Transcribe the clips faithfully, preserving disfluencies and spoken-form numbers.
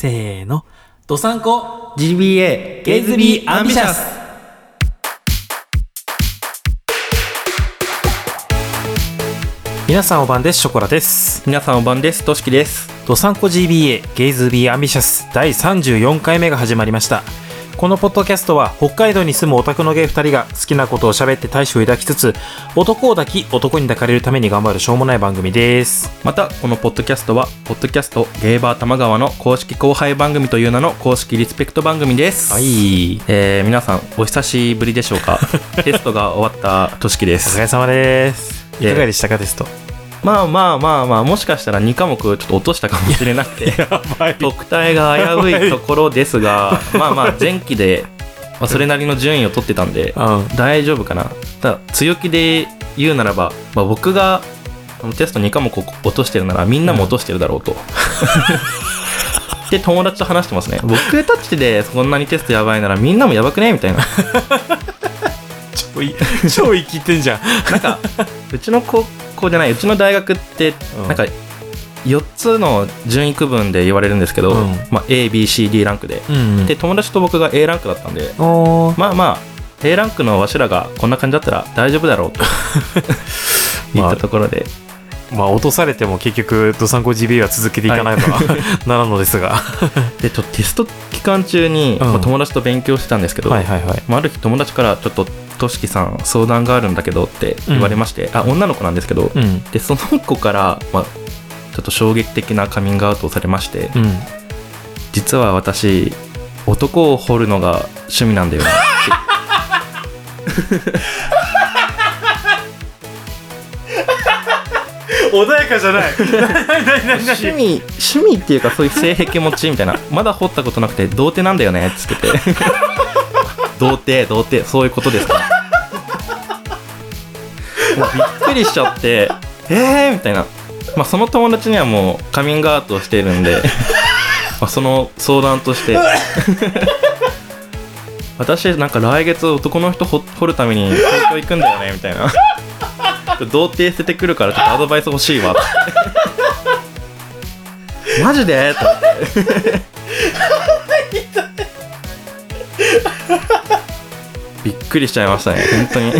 せーの、ドサンコ ジービーエー ゲイズビーアンビシャス。皆さんお晩です。ショコラです。皆さんお晩です。としきです。ドサンコ ジービーエー ゲイズビーアンビシャスだいさんじゅうよんかいめが始まりました。このポッドキャストは北海道に住むオタクのゲイふたりが好きなことを喋って大志を抱きつつ、男を抱き男に抱かれるために頑張るしょうもない番組です。またこのポッドキャストはポッドキャストゲイバー玉川の公式後輩番組という名の公式リスペクト番組です。はい、えー、皆さんお久しぶりでしょうか。テストが終わったとしきです。お疲れ様です。いかがでしたか、テスト。まあまあまあまあ、もしかしたらにかもくちょっと落としたかもしれなくて、特待が危ういところですが、まあまあ前期で、まあ、それなりの順位を取ってたんで、うん、大丈夫かな。ただ強気で言うならば、まあ、僕がテストにかもく落としてるならみんなも落としてるだろうと、うん、で友達と話してますね。僕たちでそんなにテストやばいならみんなもやばくねみたいな。超イキってんじゃん。なんかうちの高校じゃない、うちの大学ってなんかよっつの順位区分で言われるんですけど、うん、まあ、エービーシーディー ランク で、うんうん、で友達と僕が A ランクだったんで、まあまあ A ランクのわしらがこんな感じだったら大丈夫だろうと言ったところで、まあ、まあ落とされても結局ドサンコ ジービー は続けていかないと、はい、ならんのですがでちょっとテスト期間中に、うん、まあ、友達と勉強してたんですけど、はいはいはい、まあ、ある日友達からちょっととしきさん相談があるんだけどって言われまして、うん、あ、女の子なんですけど、うん、でその子から、まあ、ちょっと衝撃的なカミングアウトをされまして、うん、実は私男を掘るのが趣味なんだよねって穏やかじゃない趣味、趣味っていうかそういう性癖持ちみたいな、まだ掘ったことなくて童貞なんだよねっつってて童貞、童貞、そういうことですか。もうびっくりしちゃって、えーみたいな。まあその友達にはもうカミングアウトをしているんで、まあその相談として、私なんか来月男の人掘るために東京行くんだよねみたいな。童貞捨ててくるからちょっとアドバイス欲しいわって。マジで？と思ってびっくりしちゃいましたね、本当に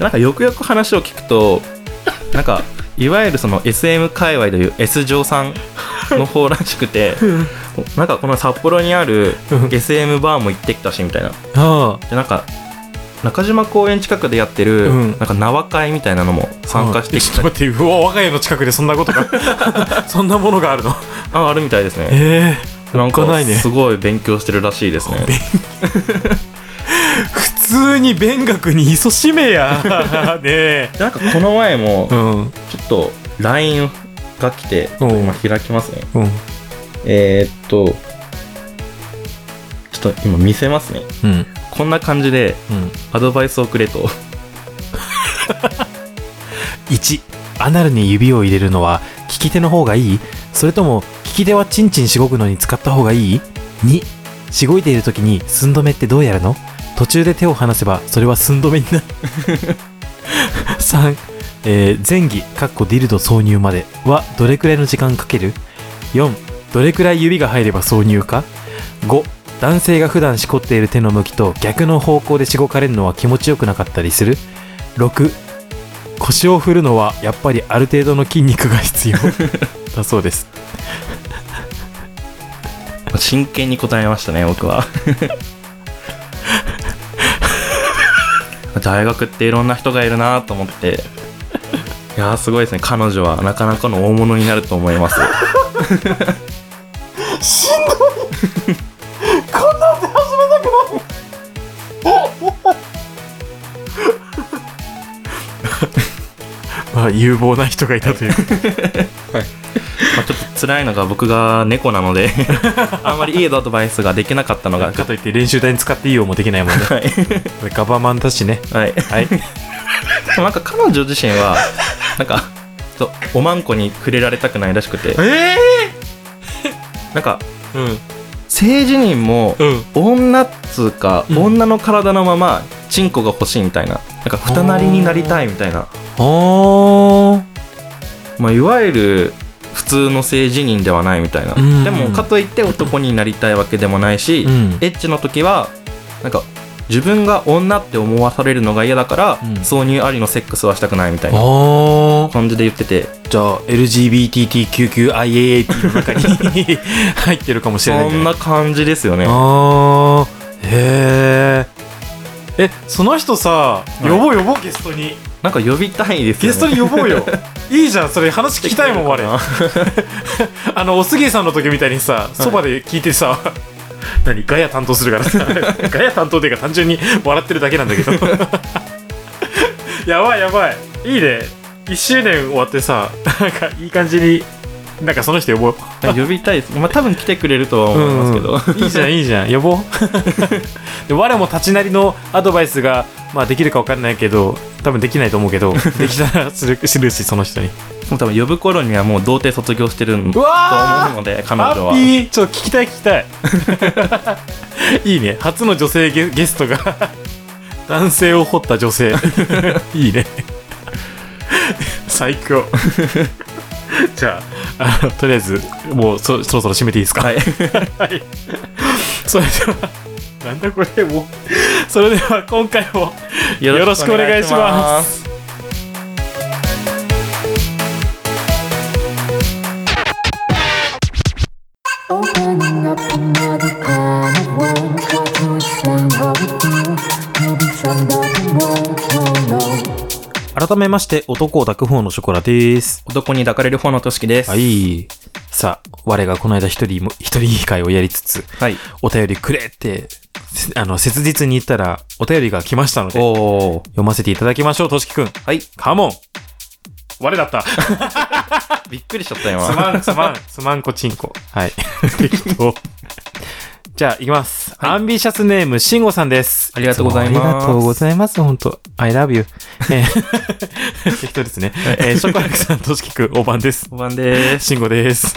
なんかよくよく話を聞くと、なんかいわゆるその エスエム 界隈でいう S 嬢さんの方らしくてなんかこの札幌にある エスエム バーも行ってきたしみたいなで、なんか中島公園近くでやってるなんか縄会みたいなのも参加してきた、うんうん、ちょっと待って、うわ、我が家の近くでそんなことがそんなものがあるの。あ、あるみたいですね。えーなんかすごい勉強してるらしいですね。普通に勉学に勤しめやで、なんかこの前もちょっと ライン が来て、今開きますね、うんうん、えー、っとちょっと今見せますね、うん、こんな感じでアドバイスをくれと、うん、いち. アナルに指を入れるのは利き手の方がいい？それとも利き手はチンチンしごくのに使った方がいい？ に. しごいている時に寸止めってどうやるの？途中で手を離せばそれは寸止めになるさん、えー、前戯かっこディルド挿入まではどれくらいの時間かける？ よん. どれくらい指が入れば挿入か？ ご. 男性が普段しこっている手の向きと逆の方向でしごかれるのは気持ちよくなかったりする？ ろく. 腰を振るのはやっぱりある程度の筋肉が必要だそうです真剣に答えましたね、僕は大学っていろんな人がいるなと思って、いやーすごいですね。彼女はなかなかの大物になると思いますしんどいこんなんで始めたくないまあ有望な人がいたというはい、まあ、ちょっと辛いのが僕が猫なのであんまりいいアドバイスができなかったのがかといって練習台に使っていいよもできないもんね、はい、ガバマンだしね、はい、はい、でもなんか彼女自身はなんかおまんこに触れられたくないらしくて、えー、なんか、うん、性自認も、うん、女っつうか、うん、女の体のままチンコが欲しいみたいな、なんか二なりになりたいみたいな、あ、まあ、いわゆる普通の性自認ではないみたいな、うん、でもかといって男になりたいわけでもないし、うん、エッチの時はなんか自分が女って思わされるのが嫌だから、うん、挿入ありのセックスはしたくないみたいな感じで言ってて、じゃあ エルジービーティーキューキューアイエーエーティー の中に入ってるかもしれない、ね、そんな感じですよね。あへえ。え、その人さ、呼ぼう呼ぼうゲストに、はい、なんか呼びたいですよね。ゲストに呼ぼうよいいじゃん、それ話聞きたいもんあれあのお杉さんの時みたいにさ、そばで聞いてさ、はい何ガヤ担当するからさガヤ担当というか単純に笑ってるだけなんだけどやばいやばい、いいね、いっしゅうねん終わってさ、なんかいい感じになんかその人呼ぼう呼びたいです、まあ、多分来てくれるとは思いますけど、うん、いいじゃんいいじゃん呼ぼうで我も立ちなりのアドバイスが、まあ、できるか分かんないけど多分できないと思うけどできたらするし、その人にもう多分呼ぶ頃にはもう童貞卒業してると思うので、彼女は。ハッピー、ちょっと聞きたい聞きたいいいね、初の女性 ゲ, ゲストが男性を掘った女性いいね最高じゃあ、あのとりあえずもう そ, そろそろ締めていいですか、はい、はい、それではなんだこれもうそれでは今回もよろしくお願いします。改めまして、男を抱く方のショコラです。男に抱かれる方のとしきです。はい、さあ我がこの間一人一人会をやりつつ、はい、お便りくれってあの切実に言ったらお便りが来ましたので、お読ませていただきましょう。としきくん、はい、カモン。我だったびっくりしちゃった今。すまんすまんすまんこちんこ、はい適当じゃあいきます、はい、アンビシャスネームしんごさんです。ありがとうございます。ありがとうございます。本当 I love you 適当ですね、はいえー、ショコラクさんとしきくんおばんです。おばんです。しんごです、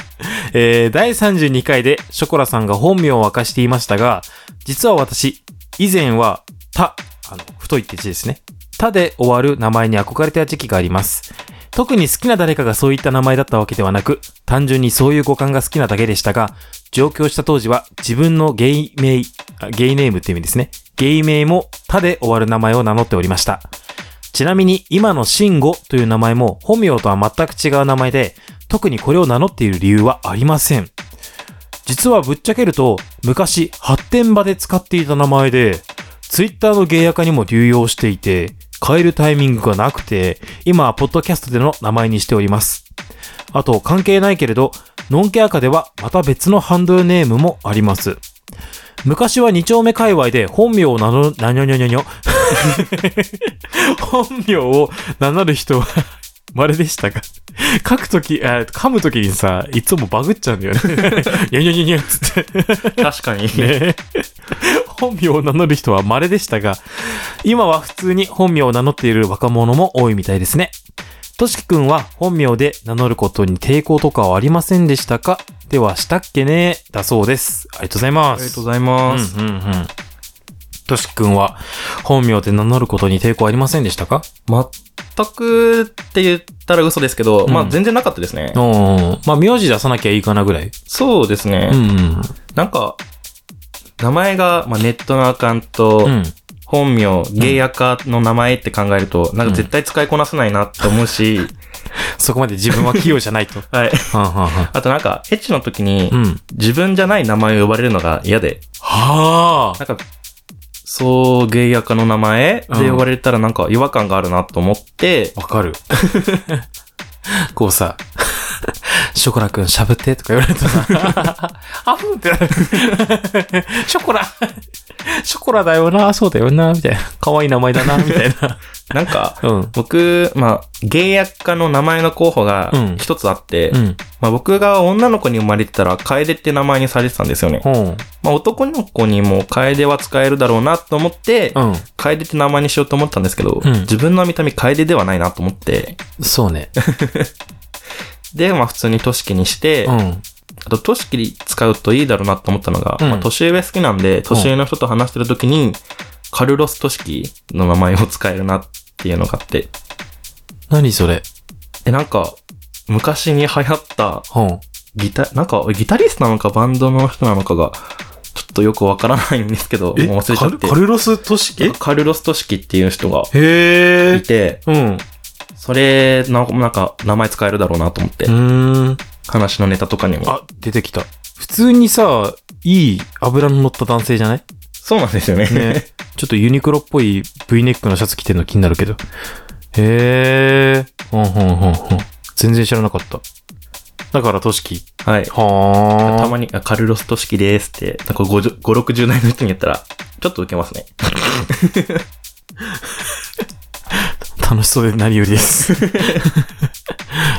えー、だいさんじゅうにかいでショコラさんが本名を明かしていましたが、実は私以前はたあの太いって字ですね、たで終わる名前に憧れた時期があります。特に好きな誰かがそういった名前だったわけではなく、単純にそういう語感が好きなだけでしたが、上京した当時は自分のゲイ名、ゲイネームって意味ですね。ゲイ名も他で終わる名前を名乗っておりました。ちなみに今のシンゴという名前も本名とは全く違う名前で、特にこれを名乗っている理由はありません。実はぶっちゃけると、昔発展場で使っていた名前で、ツイッターのゲイアカにも流用していて、変えるタイミングがなくて、今はポッドキャストでの名前にしております。あと関係ないけれど、ノンケアカではまた別のハンドルネームもあります。昔はに丁目界隈で本名を名乗る、なにょにょにょにょ。本名を名乗る人は稀でしたが、書くとき、噛むときにさ、いつもバグっちゃうんだよね。にょにょにょにょつって。確かに。ね本名を名乗る人は稀でしたが、今は普通に本名を名乗っている若者も多いみたいですね。としきくんは本名で名乗ることに抵抗とかはありませんでしたか？ではしたっけね？だそうです。ありがとうございます。ありがとうございます。うんうんうん。としきくんは本名で名乗ることに抵抗ありませんでしたか？全くって言ったら嘘ですけど、うん、まあ全然なかったですね。うん。まあ名字出さなきゃいいかなぐらい。そうですね。うんうん。なんか、名前が、まあ、ネットのアカウント、うん、本名、ゲイアカの名前って考えると、うん、なんか絶対使いこなせないなって思うし、うん、そこまで自分は器用じゃないと。はい。はんはんはん。あとなんか、エッチの時に、うん、自分じゃない名前を呼ばれるのが嫌で。はぁ。なんか、そう、ゲイアカの名前で呼ばれたらなんか違和感があるなと思って。わ、うん、かる。こうさ、ショコラくんしゃぶってとか言われたらあふんってなるショコラショコラだよな、そうだよなみたいな、可愛い名前だなみたいななんか、うん、僕、まあ、ゲイヤッカの名前の候補が一つあって、うんうん、まあ、僕が女の子に生まれてたらカエデって名前にされてたんですよね、うん、まあ、男の子にもカエデは使えるだろうなと思って、うん、カエデって名前にしようと思ったんですけど、うん、自分の見た目カエデではないなと思って、そうねで、まあ普通にとしきにして、うん、あととしき使うといいだろうなと思ったのが、うん、まあ、年上好きなんで、年上の人と話してるときに、うん、カルロスとしきの名前を使えるなっていうのがあって。何それ？え、なんか、昔に流行ったギタ、なんかギタリストなのかバンドの人なのかがちょっとよくわからないんですけど、もう忘れちゃって。カルロス・トシキ？カルロス・トシキっていう人がいて、うん、それな、なんか名前使えるだろうなと思って、うーん、話のネタとかにも。あ、出てきた。普通にさ、いい脂の乗った男性じゃない？そうなんですよね。ね、ちょっとユニクロっぽい V ネックのシャツ着てるの気になるけど。へー。ほんほんほんほん。全然知らなかった。だから、トシキ。はい。はー。たまに、カルロス・トシキでーすって、なんかごじゅう、ろくじゅう代の人にやったら、ちょっとウケますね。楽しそうで何よりです。へ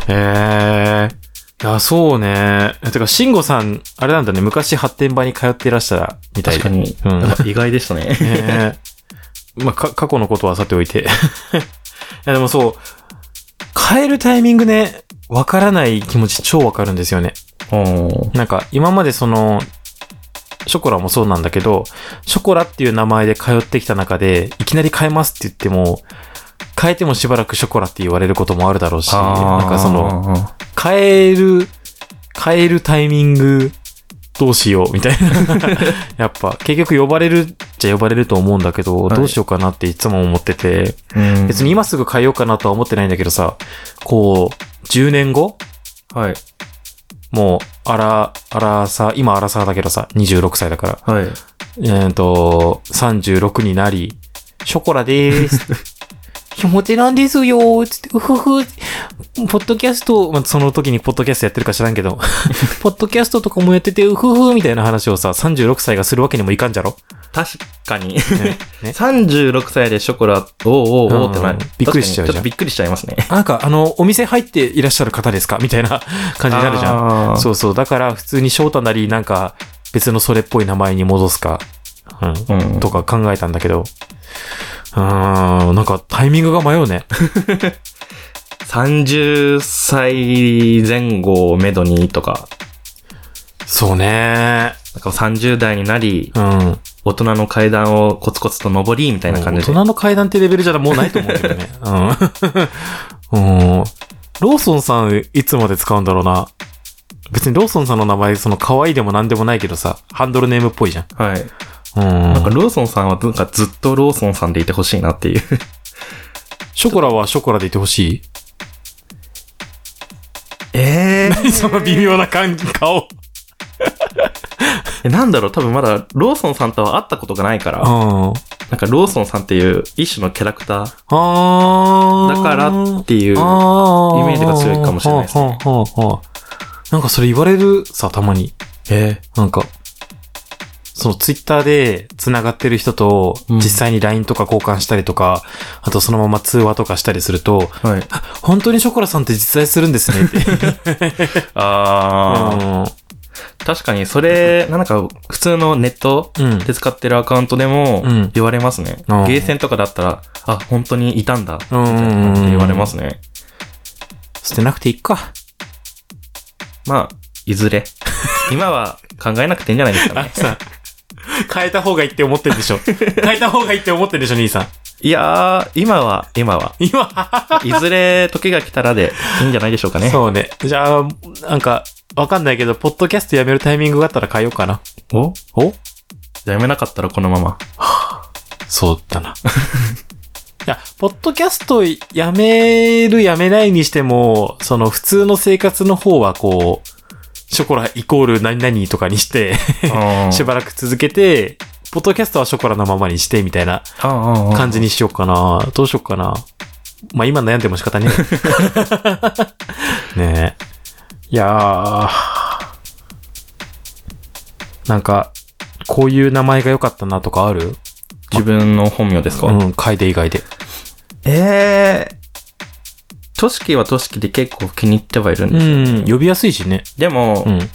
ー。いや、そうね。てか、慎吾さん、あれなんだね、昔発展場に通っていらっしゃるみたいで。確かに。うん、意外でしたね。えー、まあ、か、過去のことはさておいて。いや、でもそう、変えるタイミングね、わからない気持ち超わかるんですよね。なんか、今までその、ショコラもそうなんだけど、ショコラっていう名前で通ってきた中で、いきなり変えますって言っても、変えてもしばらくショコラって言われることもあるだろうし、なんかその、変える、変えるタイミングどうしようみたいな。やっぱ、結局呼ばれるっちゃ呼ばれると思うんだけど、はい、どうしようかなっていつも思ってて、うん、別に今すぐ変えようかなとは思ってないんだけどさ、こう、じゅうねんご？はい。もう、あら、あらさ、今あらさだけどさ、にじゅうろくさいだから。はい。えっと、さんじゅうろくになり、ショコラでーす。気持ちなんですよーつって、うふふ、ポッドキャスト、まあ、その時にポッドキャストやってるか知らんけど、ポッドキャストとかもやってて、うふふみたいな話をさ、さんじゅうろくさいがするわけにもいかんじゃろ？確かに。ねね、さんじゅうろくさいでショコラ、おーおーおーってなる。びっくりしちゃうじゃん。ちょっとびっくりしちゃいますね。なんか、あの、お店入っていらっしゃる方ですかみたいな感じになるじゃん。そうそう。だから、普通に翔太なり、なんか、別のそれっぽい名前に戻すか、うん、うん、とか考えたんだけど、あー、なんかタイミングが迷うね。さんじゅっさい前後をめどにとか。そうね。なんかさんじゅう代になり、うん、大人の階段をコツコツと登りみたいな感じで。大人の階段ってレベルじゃもうないと思うけどね。うん。ローソンさんいつまで使うんだろうな。別にローソンさんの名前その可愛いでもなんでもないけどさ、ハンドルネームっぽいじゃん。はい。うん、なんかローソンさんはなんかずっとローソンさんでいてほしいなっていう。ショコラはショコラでいてほしい？えー。何その微妙な感じ、顔。なんだろう、多分まだローソンさんとは会ったことがないから、うん、なんかローソンさんっていう一種のキャラクターだからっていうイメージが強いかもしれないですね。なんかそれ言われるさ、たまに。えー、なんか。そのツイッターで繋がってる人と実際に ライン とか交換したりとか、うん、あとそのまま通話とかしたりすると、はい、本当にショコラさんって実在するんですねってあ、うん、確かにそれなんか普通のネットで使ってるアカウントでも言われますね、うんうん、ゲーセンとかだったらあ本当にいたんだって言われますね。捨てなくていいか。まあいずれ今は考えなくていいんじゃないですかね。変えた方がいいって思ってるでしょ。変えた方がいいって思ってるでしょ、兄さん。いやー、今は、今は。今いずれ時が来たらでいいんじゃないでしょうかね。そうね。じゃあ、なんか、わかんないけど、ポッドキャストやめるタイミングがあったら変えようかな。おおやめなかったらこのまま。そうだな。いや、ポッドキャストやめるやめないにしても、その普通の生活の方はこう、ショコライコール何々とかにしてしばらく続けてポッドキャストはショコラのままにしてみたいな感じにしようかな。どうしようかな。まあ今悩んでも仕方ねえ。ねえ。いやーなんかこういう名前が良かったなとかある？自分の本名ですか？うん、楓以外で。えートシキはトシキで結構気に入ってはいるんですよ、うん、呼びやすいしね。でも、うん、なん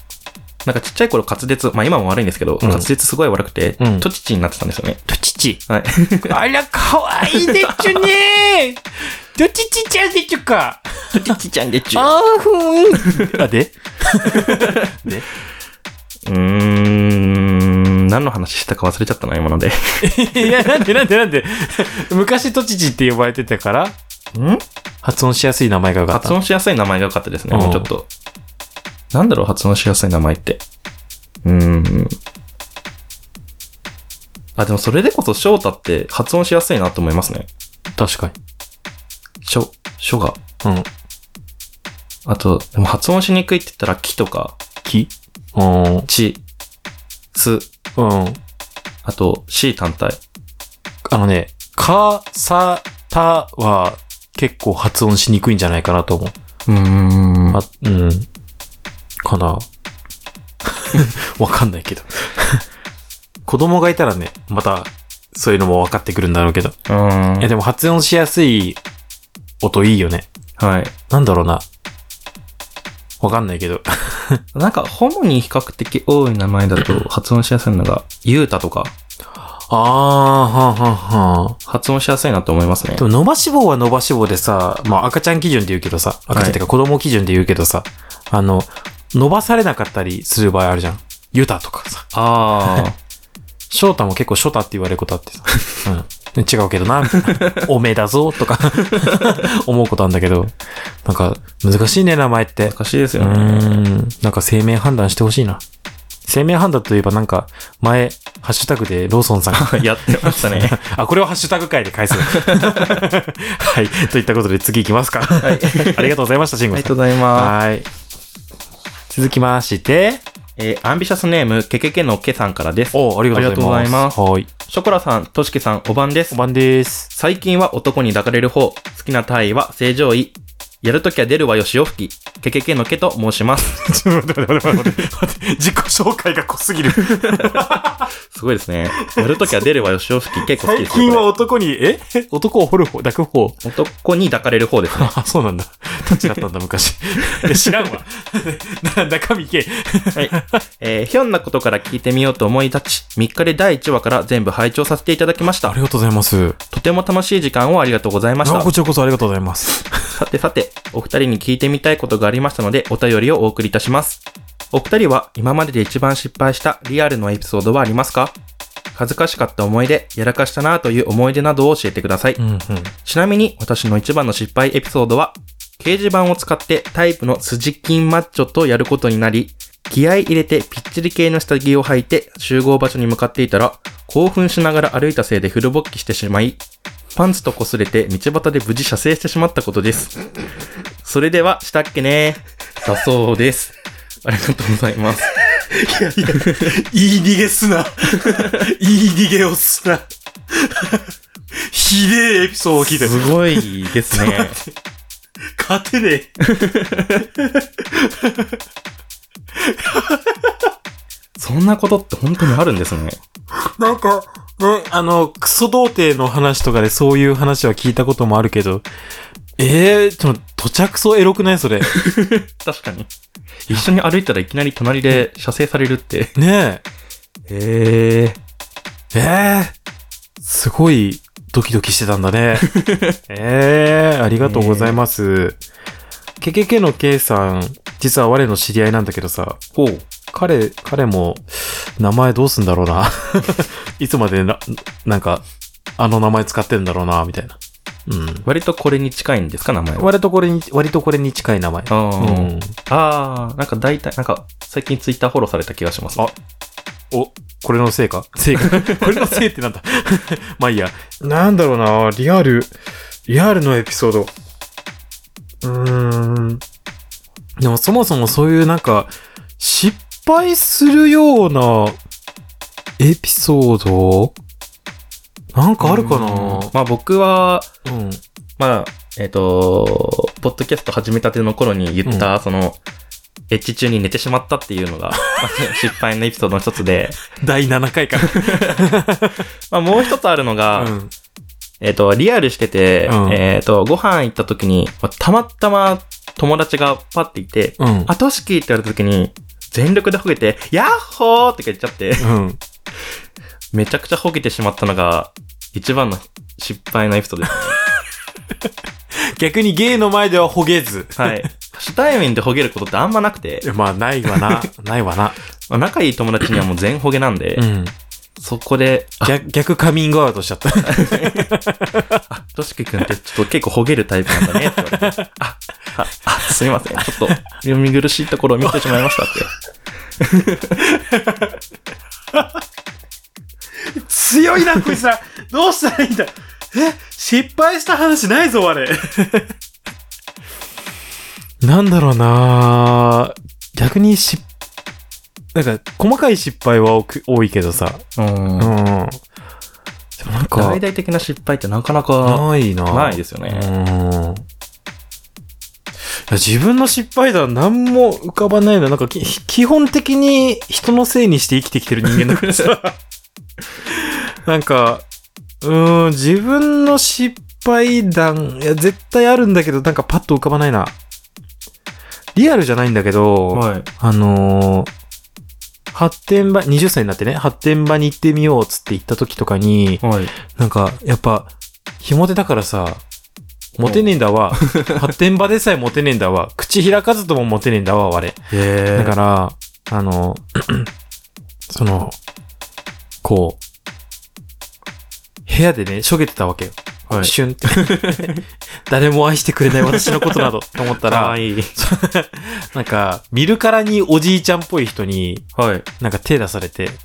かちっちゃい頃滑舌、まあ今も悪いんですけど、うん、滑舌すごい悪くて、うん、トチチになってたんですよね。トチチ、はい、あらかわいいでっちゅねートチチちゃんでっちゅかトチチちゃんでっちゅあーふーんあででうーん何の話したか忘れちゃったな今のでいやなんでなんでなんで昔トチチって呼ばれてたからん発音しやすい名前が良かった。発音しやすい名前が良かったですね。もうちょっと。なんだろう、発音しやすい名前って。うーん。あ、でもそれでこそ翔太って発音しやすいなと思いますね。確かに。しょ、しょが。うん。あと、でも発音しにくいって言ったら、きとか。きうん。ち。つ。うん。あと、し単体。あのね、か、さ、たは結構発音しにくいんじゃないかなと思う。うーん。あ、うん。かな。わかんないけど。子供がいたらね、また、そういうのも分かってくるんだろうけど。うん。いや、でも発音しやすい音いいよね。はい。なんだろうな。わかんないけど。なんか、ホモに比較的多い名前だと発音しやすいのが、ユータとか。ああ、はんはんはん。発音しやすいなと思いますね。でも、伸ばし棒は伸ばし棒でさ、まあ、赤ちゃん基準で言うけどさ、赤ちゃんってか子供基準で言うけどさ、はい、あの、伸ばされなかったりする場合あるじゃん。ユタとかさ。ああ。翔太も結構ショタって言われることあってさ。うん。違うけどな、みたいな。おめえだぞ、とか、思うことあるんだけど。なんか、難しいね、名前って。難しいですよね。うーん。なんか、生命判断してほしいな。生命判断といえばなんか、前、ハッシュタグでローソンさんがやってましたね。あ、これをハッシュタグ回で返す。はい。といったことで次行きますか。はい。ありがとうございました、慎吾さん。ありがとうございます。はい。続きまして、えー、アンビシャスネームケケケのケさんからです。お、ありがとうございます。はい。ショコラさん、トシケさん、おばんです。おばんです。最近は男に抱かれる方、好きな体位は正常位。やるときは出るわよしを吹き、ケケケのケと申します。ちょっと待って待って待って待って、自己紹介が濃すぎる。すごいですね。やるときは出るわよしを吹き、結構好きです。最近は男に、え男を掘る方、抱く方。男に抱かれる方ですね。あ、そうなんだ。どっちだったんだ、昔。知らんわ。中身系。はい。えー、ひょんなことから聞いてみようと思い立ち、みっかでだいいちわから全部拝聴させていただきました。ありがとうございます。とても楽しい時間をありがとうございました。こちらこそありがとうございます。さてさて、お二人に聞いてみたいことがありましたのでお便りをお送りいたします。お二人は今までで一番失敗したリアルのエピソードはありますか？恥ずかしかった思い出、やらかしたなという思い出などを教えてください、うんうん、ちなみに私の一番の失敗エピソードは掲示板を使ってタイプの筋金マッチョとやることになり、気合い入れてぴっちり系の下着を履いて集合場所に向かっていたら興奮しながら歩いたせいでフル勃起してしまい、パンツと擦れて道端で無事射精してしまったことです。それではしたっけねーだそうです。ありがとうございます。いやいや、いい逃げすな。いい逃げをすな。ひでえエピソードを聞いてる。すごいですね。勝てねそんなことって本当にあるんですね。なんか、ね、あの、クソ童貞の話とかでそういう話は聞いたこともあるけど、ええー、ちょっと、とちゃくそエロくないそれ。確かに。一緒に歩いたらいきなり隣で射精されるって。ねえ。えー、えー。すごい、ドキドキしてたんだね。ええー、ありがとうございます。ケケケのケイさん、実は我の知り合いなんだけどさ。ほう。彼、彼も、名前どうすんだろうな。いつまでな、なんか、あの名前使ってんだろうな、みたいな。うん。割とこれに近いんですか、名前は。割とこれに、割とこれに近い名前。あー、うん、あー、なんか大体、なんか、最近ツイッターフォローされた気がします。あ、お、これのせいかせいか。これのせいってなんだ。まあいいや。なんだろうな、リアル、リアルのエピソード。うーん。でもそもそもそういうなんか、失敗するようなエピソードなんかあるかな。まあ僕は、うん、まあえっ、ー、とポッドキャスト始めたての頃に言った、うん、そのエッチ中に寝てしまったっていうのが失敗のエピソードの一つでだいななかいからまあもう一つあるのが、うん、えっ、ー、とリアルしてて、うん、えっ、ー、とご飯行った時にたまたま友達がパッていて、うん、あとしきって言われた時に全力でほげて、ヤッホーって言っちゃって、うん、めちゃくちゃほげてしまったのが、一番の失敗のエピソードです。逆にゲイの前ではほげず。はい。初対面でほげることってあんまなくて。まあ、ないわな。ないわな。仲いい友達にはもう全ほげなんで、うん、そこで逆、逆カミングアウトしちゃった。あ、としきくんってちょっと結構ほげるタイプなんだねって言われて。あ、あ、あ、すみません。ちょっと読み苦しいところを見てしまいましたって。強いな、こいつら。どうしたらいいんだ。え、失敗した話ないぞ、あれ。なんだろうなぁ。逆に失敗。なんか、細かい失敗は多いけどさ。うん。うん。でもなんか。大々的な失敗ってなかなか。ないな。ないですよね。うん。自分の失敗談何も浮かばないの。なんか、基本的に人のせいにして生きてきてる人間だからさ。なんか、うーん、自分の失敗談、いや、絶対あるんだけど、なんかパッと浮かばないな。リアルじゃないんだけど、はい、あのー、発展場、はたちになってね、発展場に行ってみようっつって行った時とかに、はい、なんか、やっぱ、ひも手だからさ、モテねえんだわ。発展場でさえモテねえんだわ。口開かずともモテねえんだわ、我。だから、あの、その、こう、部屋でね、しょげてたわけよ。はい、シュンって誰も愛してくれない私のことなどと思ったら、はい、なんか見るからにおじいちゃんっぽい人になんか手出されて、はい、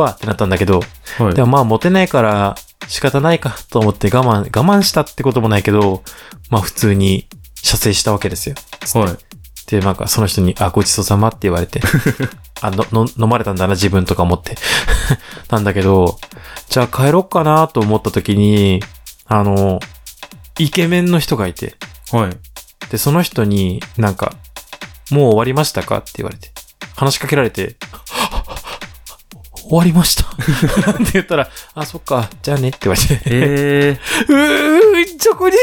わーってなったんだけど、はい、でもまあモテないから仕方ないかと思って我慢我慢したってこともないけど、まあ普通に射精したわけですよ。はい、でなんかその人にあごちそうさまって言われてあのの飲まれたんだな自分とか思ってなんだけど、じゃあ帰ろっかなと思った時にあのイケメンの人がいて、はい、でその人になんかもう終わりましたかって言われて話しかけられて終わりましたって言ったらあそっかじゃあねって言われて、えー、うーんそこで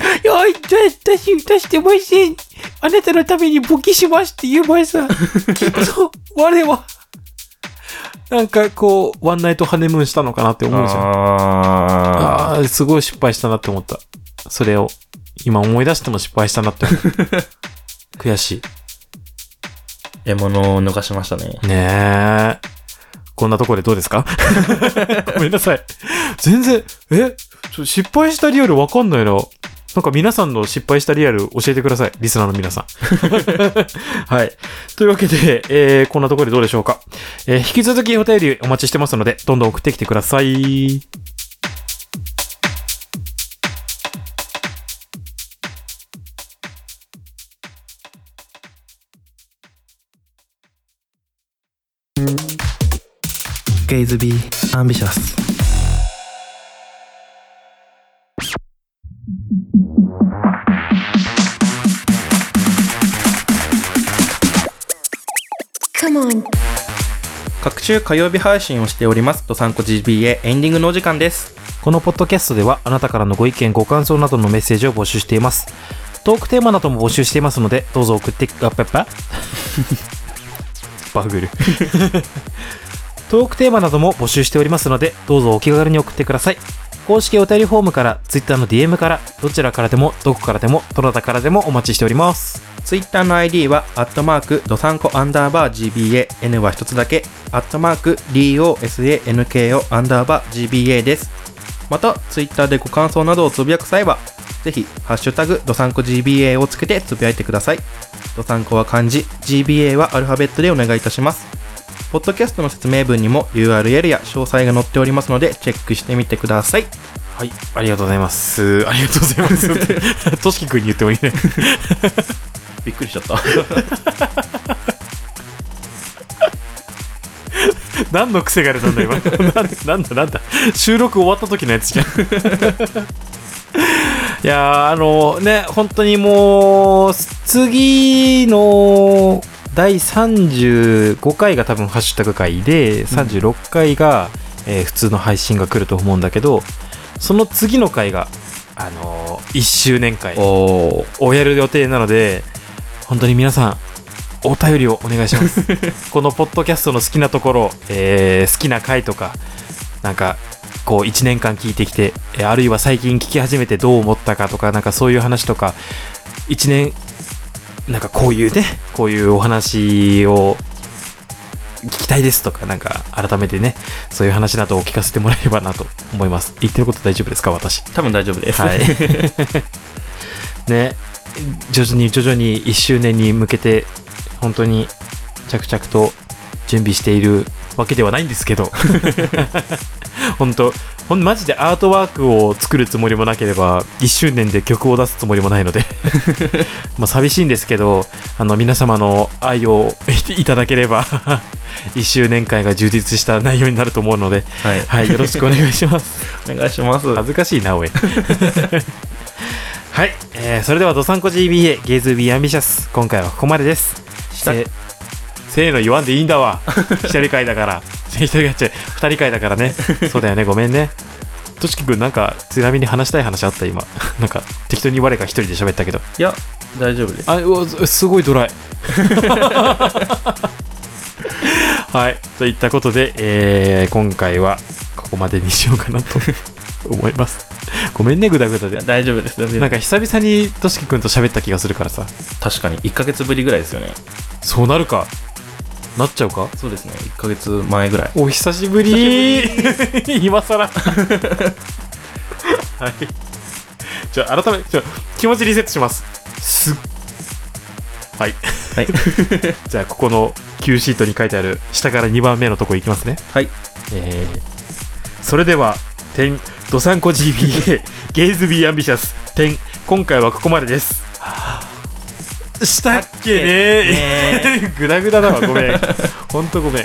さよい私出してませんあなたのために勃起しますって言う前さきっと我はなんかこうワンナイトハネムーンしたのかなって思うじゃん。ああすごい失敗したなって思った。それを今思い出しても失敗したなって思う悔しい。獲物を逃しましたね。ねえ。こんなとこでどうですかごめんなさい。全然、え失敗したリアルわかんないな。なんか皆さんの失敗したリアル教えてください。リスナーの皆さん。はい。というわけで、えー、こんなところでどうでしょうか、えー。引き続きお便りお待ちしてますので、どんどん送ってきてください。ゲイズビーアンビシャス。各週火曜日配信をしておりますドサンコ ジービーエー エンディングのお時間です。このポッドキャストではあなたからのご意見ご感想などのメッセージを募集しています。トークテーマなども募集していますのでどうぞ送ってあっぱっぱバグるトークテーマなども募集しておりますのでどうぞお気軽に送ってください。公式お便りフォームから Twitter の ディーエム からどちらからでもどこからでもどなたからでもお待ちしております。 Twitter の アイディー はアットマークドサンコアンダーバー ジービーエー N は一つだけアットマーク DOSANKO アンダーバー ジービーエー です。また Twitter でご感想などをつぶやく際はぜひハッシュタグドサンコ ジービーエー をつけてつぶやいてください。ドサンコは漢字 ジービーエー はアルファベットでお願いいたします。ポッドキャストの説明文にも ユーアールエル や詳細が載っておりますのでチェックしてみてください。はい、ありがとうございます。ありがとうございます。としきくんに言ってもいいね。びっくりしちゃった。何の癖があるんだ今。なんだなんだ。収録終わった時のやつじゃん。いやあのね本当にもう次の。第さんじゅうごかいが多分ハッシュタグ回でさんじゅうろっかいが、うんえー、普通の配信が来ると思うんだけどその次の回が、あのー、いっしゅうねん回をやる予定なので本当に皆さんお便りをお願いしますこのポッドキャストの好きなところ、えー、好きな回とかなんかこういちねんかん聞いてきてあるいは最近聞き始めてどう思ったかとかなんかそういう話とかいちねんなんかこういうねこういうお話を期待ですとか、なんか改めてね、そういう話などを聞かせてもらえればなと思います。言ってること大丈夫ですか？私多分大丈夫です、はい、ね、徐々に徐々にいっしゅうねんに向けて本当に着々と準備しているわけではないんですけど本当ほんマジでアートワークを作るつもりもなければいっしゅうねんで曲を出すつもりもないのでまあ寂しいんですけど、あの皆様の愛をいただければいっしゅうねん会が充実した内容になると思うので、はいはい、よろしくお願いしますお願いします。恥ずかしいなおいはい、えー、それではどさんこ ジービーエー ゲイズビーアンビシャス、今回はここまでです。せーの言わんでいいんだわひとり会だからひとり会じゃふたり会だからねそうだよね、ごめんね。としきくん、なんかちなみに話したい話あった？今なんか適当に我がひとりで喋ったけど。いや大丈夫です。あ、うわすごいドライはいといったことで、えー、今回はここまでにしようかなと思いますごめんねグダグダで。大丈夫です。なんか久々にとしきくんと喋った気がするからさ。確かにいっかげつぶりぐらいですよね。そうなるかなっちゃうか。そうですね、いっかげつまえぐらい。お久しぶり今更はいじゃあ改めて気持ちリセットします。すはい、はい、じゃあここの Q シートに書いてある下からにばんめのとこ行きますね。はい、えー、それでは点どさんこ ジービーエー ゲイズビーアンビシャス点今回はここまでです。したっけねー、グダグダだわごめんほんとごめん